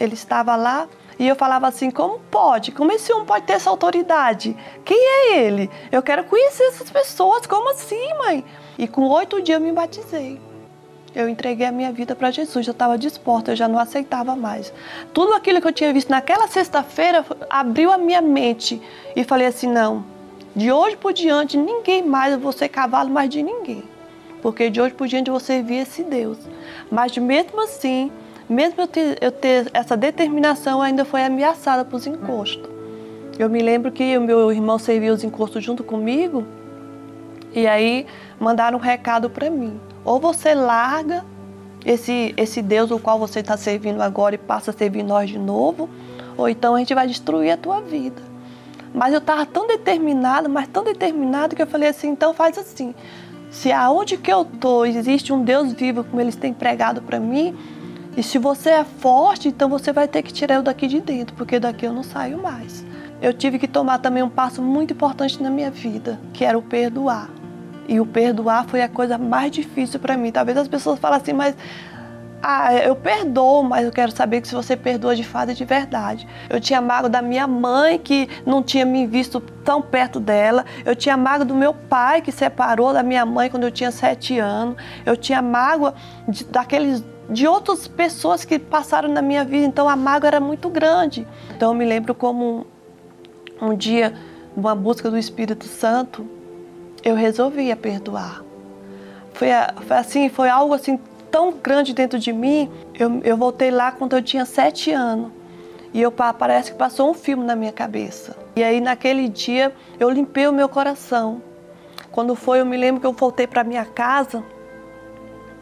Ele estava lá e eu falava assim, como pode? Como esse homem pode ter essa autoridade? Quem é ele? Eu quero conhecer essas pessoas, como assim, mãe? E com 8 dias eu me batizei. Eu entreguei a minha vida para Jesus, eu estava disposta, eu já não aceitava mais. Tudo aquilo que eu tinha visto naquela sexta-feira abriu a minha mente e falei assim, não, de hoje por diante ninguém mais, eu vou ser cavalo mais de ninguém. Porque de hoje por diante eu vou servir esse Deus. Mas mesmo assim, mesmo eu ter essa determinação, ainda foi ameaçada por os encostos. Eu me lembro que o meu irmão servia os encostos junto comigo e aí mandaram um recado para mim. Ou você larga esse Deus o qual você está servindo agora e passa a servir nós de novo, ou então a gente vai destruir a tua vida. Mas eu estava tão determinada, que eu falei assim, então faz assim. Se aonde que eu estou existe um Deus vivo, como eles têm pregado para mim, e se você é forte, então você vai ter que tirar eu daqui de dentro, porque daqui eu não saio mais. Eu tive que tomar também um passo muito importante na minha vida, que era o perdoar. E o perdoar foi a coisa mais difícil para mim. Talvez as pessoas falem assim, mas eu perdoo, mas eu quero saber que se você perdoa de fato e de verdade. Eu tinha mágoa da minha mãe, que não tinha me visto tão perto dela. Eu tinha mágoa do meu pai, que separou da minha mãe quando eu tinha 7 anos. Eu tinha mágoa de outras pessoas que passaram na minha vida. Então a mágoa era muito grande. Então eu me lembro como um dia, numa busca do Espírito Santo, eu resolvi perdoar. Foi algo assim tão grande dentro de mim. Eu voltei lá quando eu tinha 7 anos. E parece que passou um filme na minha cabeça. E aí naquele dia eu limpei o meu coração. Quando foi, eu me lembro que eu voltei para minha casa.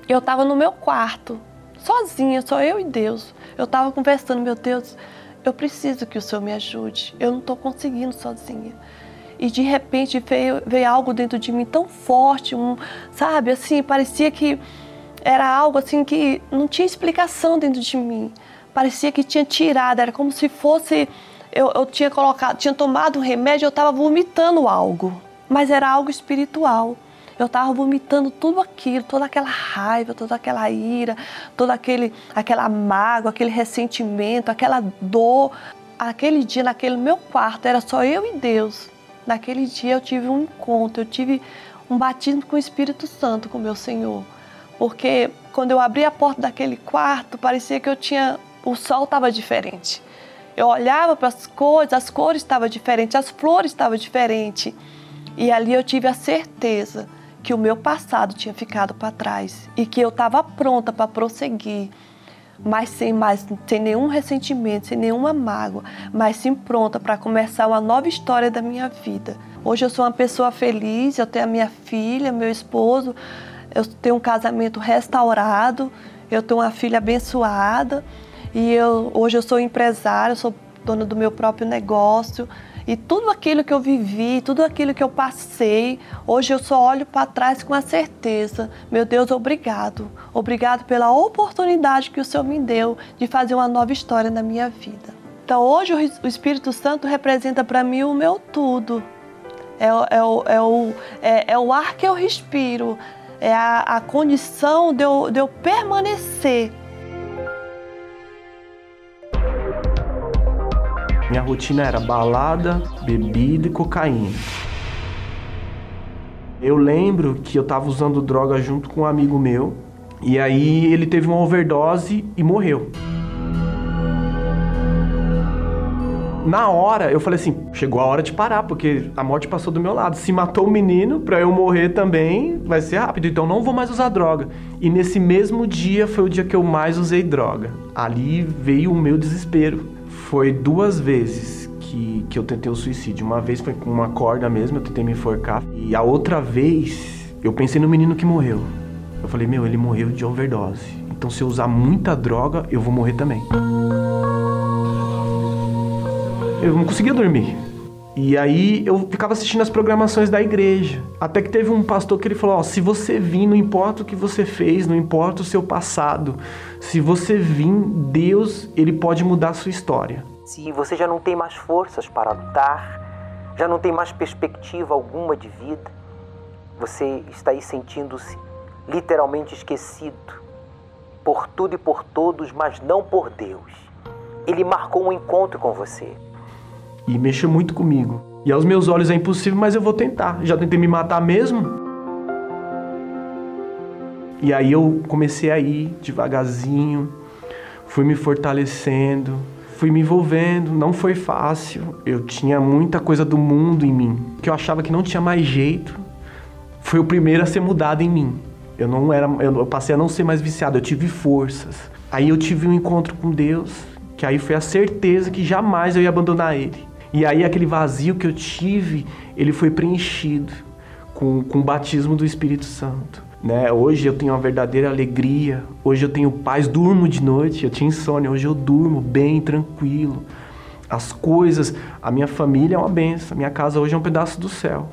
Eu estava no meu quarto, sozinha, só eu e Deus. Eu estava conversando, meu Deus, eu preciso que o Senhor me ajude. Eu não estou conseguindo sozinha. E de repente veio algo dentro de mim tão forte, sabe, assim, parecia que era algo assim que não tinha explicação dentro de mim. Parecia que tinha tirado, era como se fosse, eu tinha tomado um remédio, eu estava vomitando algo, mas era algo espiritual. Eu estava vomitando tudo aquilo, toda aquela raiva, toda aquela ira, toda aquela mágoa, aquele ressentimento, aquela dor. Aquele dia, naquele meu quarto, era só eu e Deus. Naquele dia eu tive um encontro, eu tive um batismo com o Espírito Santo, com o meu Senhor. Porque quando eu abri a porta daquele quarto, parecia que o sol estava diferente. Eu olhava para as coisas, as cores estavam diferentes, as flores estavam diferentes. E ali eu tive a certeza que o meu passado tinha ficado para trás e que eu estava pronta para prosseguir. Mas sem nenhum ressentimento, sem nenhuma mágoa, mas sim pronta para começar uma nova história da minha vida. Hoje eu sou uma pessoa feliz, eu tenho a minha filha, meu esposo, eu tenho um casamento restaurado, eu tenho uma filha abençoada e hoje eu sou empresária, eu sou dona do meu próprio negócio. E tudo aquilo que eu vivi, tudo aquilo que eu passei, hoje eu só olho para trás com a certeza. Meu Deus, obrigado. Obrigado pela oportunidade que o Senhor me deu de fazer uma nova história na minha vida. Então hoje o Espírito Santo representa para mim o meu tudo. É o ar que eu respiro, é a condição de eu permanecer. Minha rotina era balada, bebida e cocaína. Eu lembro que eu estava usando droga junto com um amigo meu, e aí ele teve uma overdose e morreu. Na hora, eu falei assim, chegou a hora de parar, porque a morte passou do meu lado. Se matou o menino, pra eu morrer também, vai ser rápido, então não vou mais usar droga. E nesse mesmo dia, foi o dia que eu mais usei droga. Ali veio o meu desespero. Foi 2 vezes que eu tentei o suicídio. Uma vez foi com uma corda mesmo, eu tentei me enforcar. E a outra vez, eu pensei no menino que morreu. Eu falei, meu, ele morreu de overdose. Então se eu usar muita droga, eu vou morrer também. Eu não conseguia dormir. E aí eu ficava assistindo as programações da igreja. Até que teve um pastor que ele falou, ó, se você vir, não importa o que você fez, não importa o seu passado, se você vir, Deus, ele pode mudar a sua história. Sim, você já não tem mais forças para lutar, já não tem mais perspectiva alguma de vida. Você está aí sentindo-se literalmente esquecido por tudo e por todos, mas não por Deus. Ele marcou um encontro com você. E mexeu muito comigo. E aos meus olhos é impossível, mas eu vou tentar. Já tentei me matar mesmo. E aí eu comecei a ir devagarzinho, fui me fortalecendo, fui me envolvendo. Não foi fácil. Eu tinha muita coisa do mundo em mim, que eu achava que não tinha mais jeito. Foi o primeiro a ser mudado em mim. Eu passei a não ser mais viciado, eu tive forças. Aí eu tive um encontro com Deus, que aí foi a certeza que jamais eu ia abandonar ele. E aí aquele vazio que eu tive, ele foi preenchido com o batismo do Espírito Santo. Né? Hoje eu tenho uma verdadeira alegria, hoje eu tenho paz, durmo de noite, eu tinha insônia, hoje eu durmo bem, tranquilo. As coisas, a minha família é uma benção, a minha casa hoje é um pedaço do céu.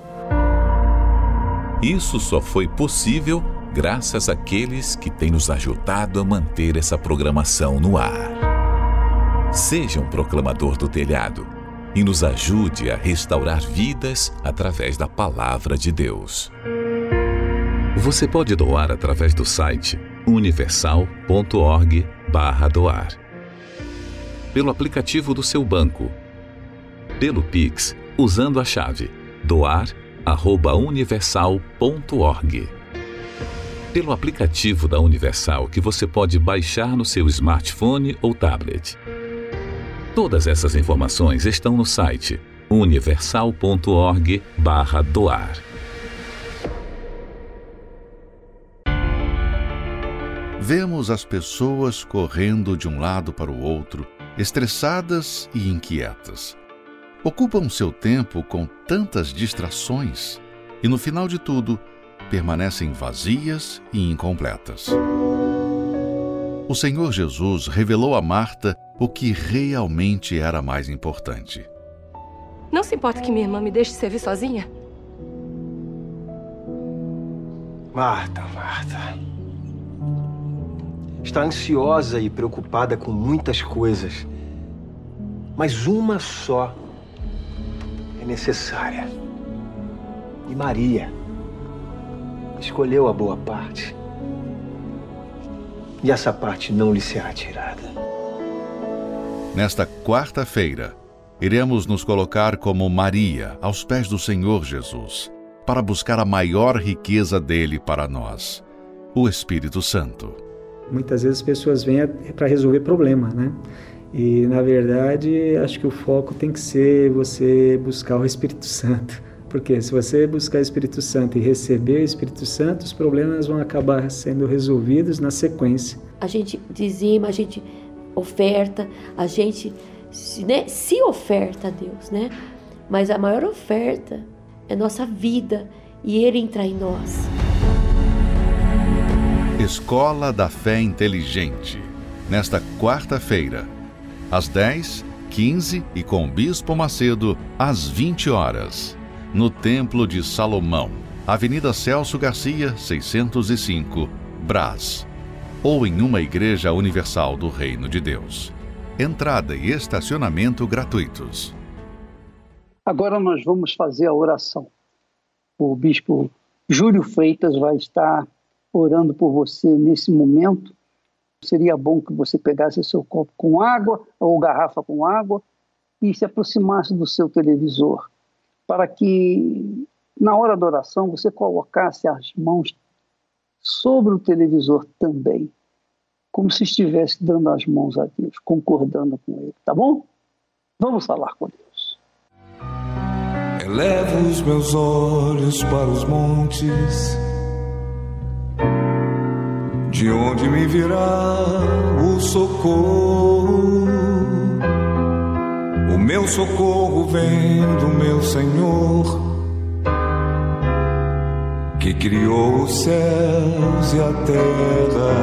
Isso só foi possível graças àqueles que têm nos ajudado a manter essa programação no ar. Seja um proclamador do telhado e nos ajude a restaurar vidas através da Palavra de Deus. Você pode doar através do site universal.org/doar, pelo aplicativo do seu banco, pelo Pix, usando a chave doar@universal.org, pelo aplicativo da Universal que você pode baixar no seu smartphone ou tablet. Todas essas informações estão no site universal.org/doar. Vemos as pessoas correndo de um lado para o outro, estressadas e inquietas. Ocupam seu tempo com tantas distrações e, no final de tudo, permanecem vazias e incompletas. O Senhor Jesus revelou a Marta o que realmente era mais importante. Não se importa que minha irmã me deixe servir sozinha? Marta, Marta. Está ansiosa e preocupada com muitas coisas. Mas uma só é necessária. E Maria escolheu a boa parte. E essa parte não lhe será tirada. Nesta quarta-feira, iremos nos colocar como Maria, aos pés do Senhor Jesus, para buscar a maior riqueza dele para nós, o Espírito Santo. Muitas vezes as pessoas vêm para resolver problema, né? E, na verdade, acho que o foco tem que ser você buscar o Espírito Santo. Porque se você buscar o Espírito Santo e receber o Espírito Santo, os problemas vão acabar sendo resolvidos na sequência. A gente dizima, a gente oferta, a gente se oferta a Deus, né? Mas a maior oferta é nossa vida e Ele entra em nós. Escola da Fé Inteligente, nesta quarta-feira, às 10, 15 e com o Bispo Macedo, às 20 horas, no Templo de Salomão, Avenida Celso Garcia, 605, Brás. Ou em uma Igreja Universal do Reino de Deus. Entrada e estacionamento gratuitos. Agora nós vamos fazer a oração. O Bispo Júlio Freitas vai estar orando por você nesse momento. Seria bom que você pegasse seu copo com água ou garrafa com água e se aproximasse do seu televisor, para que na hora da oração você colocasse as mãos sobre o televisor também, como se estivesse dando as mãos a Deus, concordando com Ele, tá bom? Vamos falar com Deus. Elevo os meus olhos para os montes, de onde me virá o socorro. O meu socorro vem do meu Senhor, que criou os céus e a terra.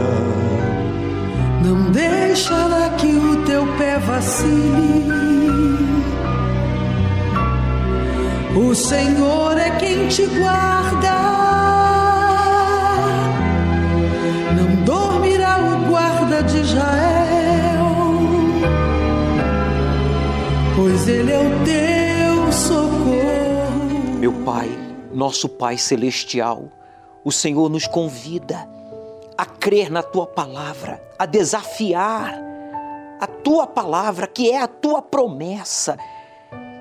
Não deixará que o teu pé vacile, O Senhor é quem te guarda, não dormirá o guarda de Israel, pois ele é o teu socorro. Meu Pai, nosso Pai Celestial, o Senhor nos convida a crer na Tua Palavra, a desafiar a Tua Palavra, que é a Tua promessa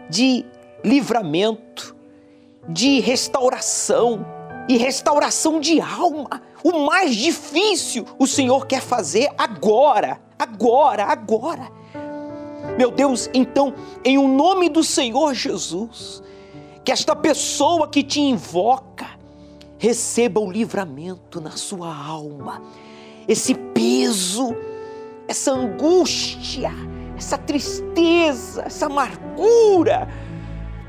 de livramento, de restauração e restauração de alma. O mais difícil o Senhor quer fazer agora. Meu Deus, então, em o nome do Senhor Jesus, que esta pessoa que te invoca receba o livramento na sua alma, esse peso, essa angústia, essa tristeza, essa amargura,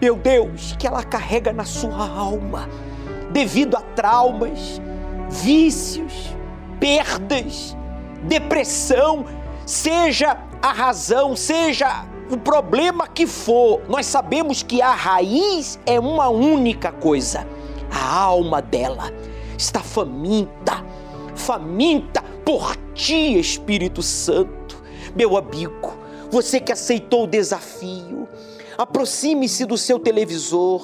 meu Deus, que ela carrega na sua alma, devido a traumas, vícios, perdas, depressão, seja a razão, seja o problema que for, nós sabemos que a raiz é uma única coisa: a alma dela está faminta por Ti, Espírito Santo. Meu amigo, você que aceitou o desafio, aproxime-se do seu televisor,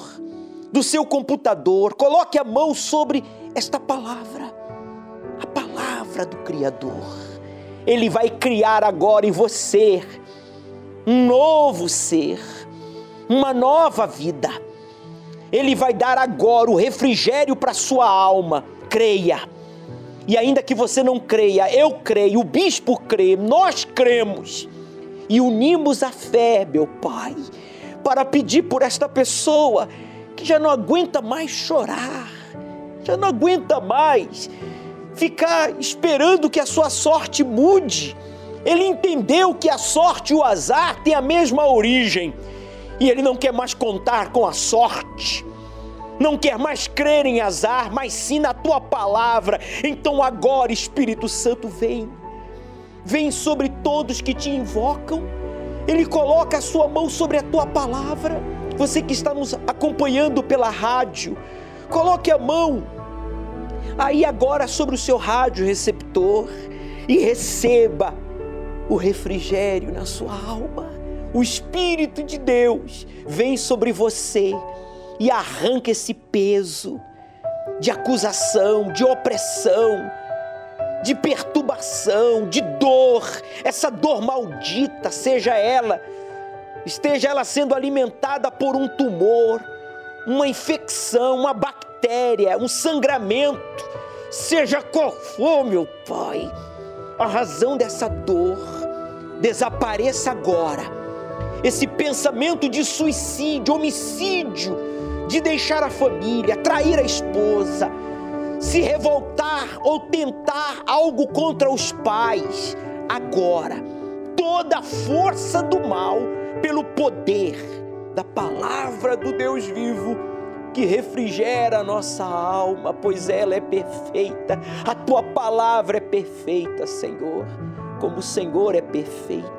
do seu computador, coloque a mão sobre esta palavra, a palavra do Criador. Ele vai criar agora em você um novo ser, uma nova vida. Ele vai dar agora o refrigério para a sua alma. Creia. E ainda que você não creia, eu creio, o bispo crê, nós cremos. E unimos a fé, meu Pai, para pedir por esta pessoa que já não aguenta mais chorar, já não aguenta mais ficar esperando que a sua sorte mude. Ele entendeu que a sorte e o azar têm a mesma origem, e ele não quer mais contar com a sorte, não quer mais crer em azar, mas sim na Tua Palavra. Então agora, Espírito Santo, vem sobre todos que Te invocam. Ele coloca a sua mão sobre a Tua Palavra. Você que está nos acompanhando pela rádio, coloque a mão aí agora sobre o seu rádio receptor e receba o refrigério na sua alma. O Espírito de Deus vem sobre você e arranca esse peso de acusação, de opressão, de perturbação, de dor, essa dor maldita, esteja ela sendo alimentada por um tumor, uma infecção, uma bactéria, um sangramento, seja qual for, meu Pai, a razão dessa dor desapareça agora. Esse pensamento de suicídio, homicídio, de deixar a família, trair a esposa, se revoltar ou tentar algo contra os pais, agora toda a força do mal, pelo poder da palavra do Deus vivo, que refrigera a nossa alma, pois ela é perfeita, a Tua Palavra é perfeita, Senhor, como o Senhor é perfeito.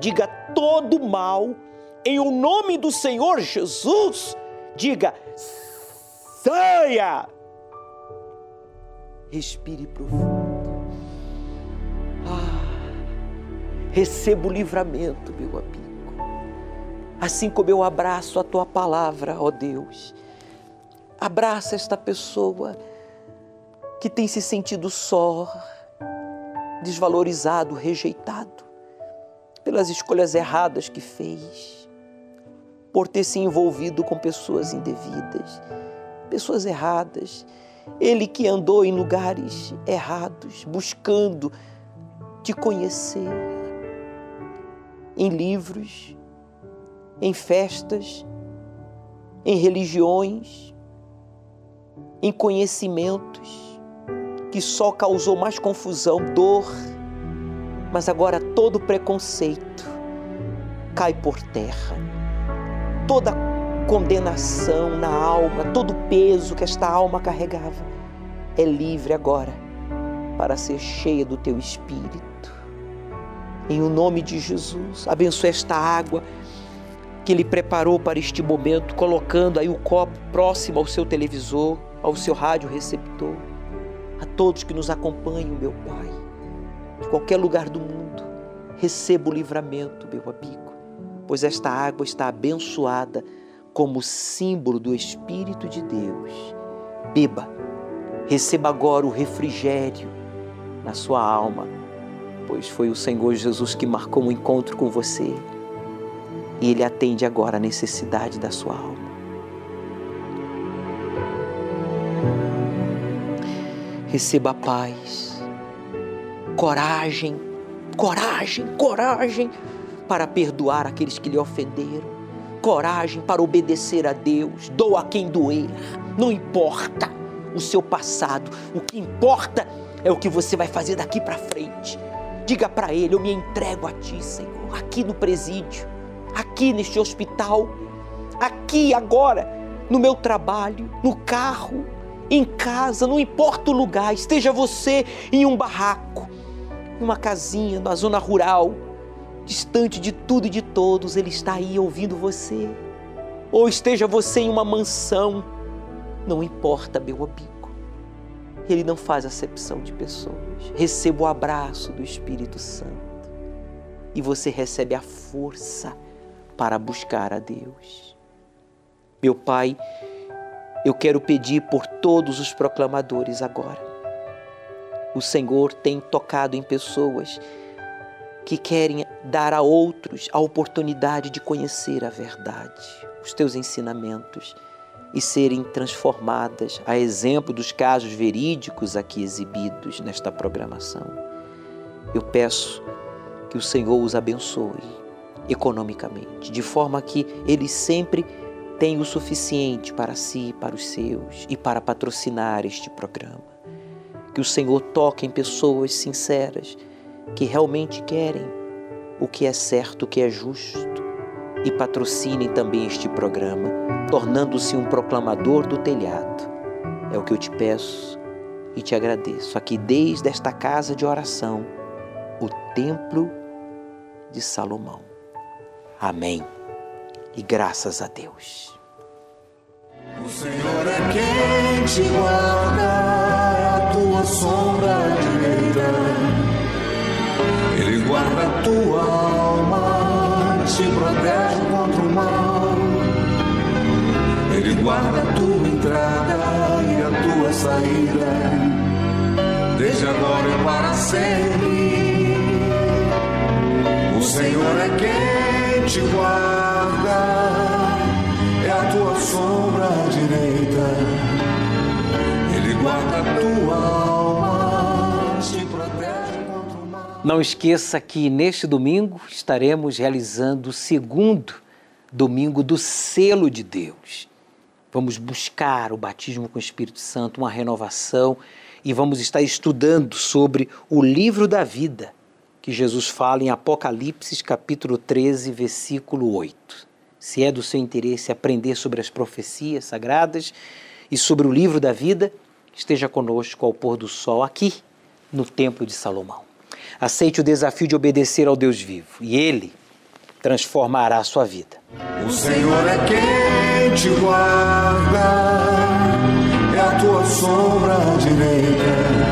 Diga todo mal, em o nome do Senhor Jesus, diga: saia! Respire profundo. Receba o livramento, meu amigo. Assim como eu abraço a Tua Palavra, ó Deus, abraça esta pessoa que tem se sentido só, desvalorizado, rejeitado, pelas escolhas erradas que fez, por ter se envolvido com pessoas indevidas, pessoas erradas. Ele que andou em lugares errados, buscando Te conhecer, em livros, em festas, em religiões, em conhecimentos, que só causou mais confusão, dor, mas agora todo preconceito cai por terra, toda condenação na alma, todo o peso que esta alma carregava é livre agora para ser cheia do Teu Espírito. Em o nome de Jesus, abençoe esta água, que Ele preparou para este momento, colocando aí o copo próximo ao seu televisor, ao seu rádio receptor. A todos que nos acompanham, meu Pai, de qualquer lugar do mundo, receba o livramento, meu amigo, pois esta água está abençoada como símbolo do Espírito de Deus. Beba, receba agora o refrigério na sua alma, pois foi o Senhor Jesus que marcou um encontro com você e Ele atende agora a necessidade da sua alma. Receba a paz, coragem, coragem, coragem para perdoar aqueles que lhe ofenderam, coragem para obedecer a Deus, doa a quem doer, não importa o seu passado, o que importa é o que você vai fazer daqui para frente. Diga para Ele, eu me entrego a Ti, Senhor, aqui no presídio, aqui neste hospital, aqui agora, no meu trabalho, no carro, em casa, não importa o lugar, esteja você em um barraco, numa casinha, na zona rural, distante de tudo e de todos, Ele está aí ouvindo você. Ou esteja você em uma mansão, não importa, meu amigo, Ele não faz acepção de pessoas. Receba o abraço do Espírito Santo e você recebe a força para buscar a Deus. Meu Pai, eu quero pedir por todos os proclamadores agora. O Senhor tem tocado em pessoas que querem dar a outros a oportunidade de conhecer a verdade, os teus ensinamentos e serem transformadas, a exemplo dos casos verídicos aqui exibidos nesta programação. Eu peço que o Senhor os abençoe economicamente, de forma que eles sempre tem o suficiente para si, para os seus e para patrocinar este programa. Que o Senhor toque em pessoas sinceras que realmente querem o que é certo, o que é justo e patrocinem também este programa, tornando-se um proclamador do telhado. É o que eu te peço e te agradeço aqui desde esta casa de oração, o Templo de Salomão. Amém. E graças a Deus. O Senhor é quem te guarda a tua sombra direita. Ele guarda a tua alma, te protege contra o mal. Ele guarda a tua entrada e a tua saída, desde agora e para sempre. O Senhor é quem te guarda, é a tua sombra direita. Ele guarda a tua alma, te protege contra o mal. Não esqueça que neste domingo estaremos realizando o segundo domingo do selo de Deus. Vamos buscar o batismo com o Espírito Santo, uma renovação, e vamos estar estudando sobre o livro da vida que Jesus fala em Apocalipse, capítulo 13, versículo 8. Se é do seu interesse aprender sobre as profecias sagradas e sobre o livro da vida, esteja conosco ao pôr do sol aqui no Templo de Salomão. Aceite o desafio de obedecer ao Deus vivo e Ele transformará a sua vida. O Senhor é quem te guarda, é a tua sombra direita.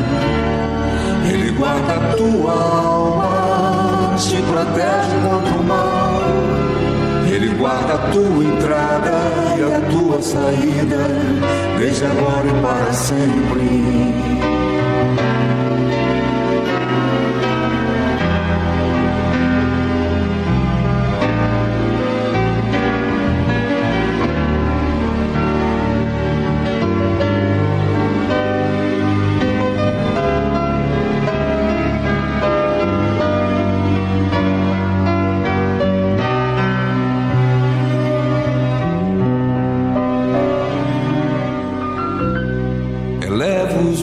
Ele guarda a tua alma, te protege contra o mal. Ele guarda a tua entrada e a tua saída, desde agora e para sempre.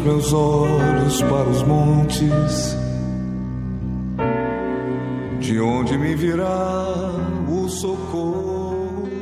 Meus olhos para os montes, de onde me virá o socorro?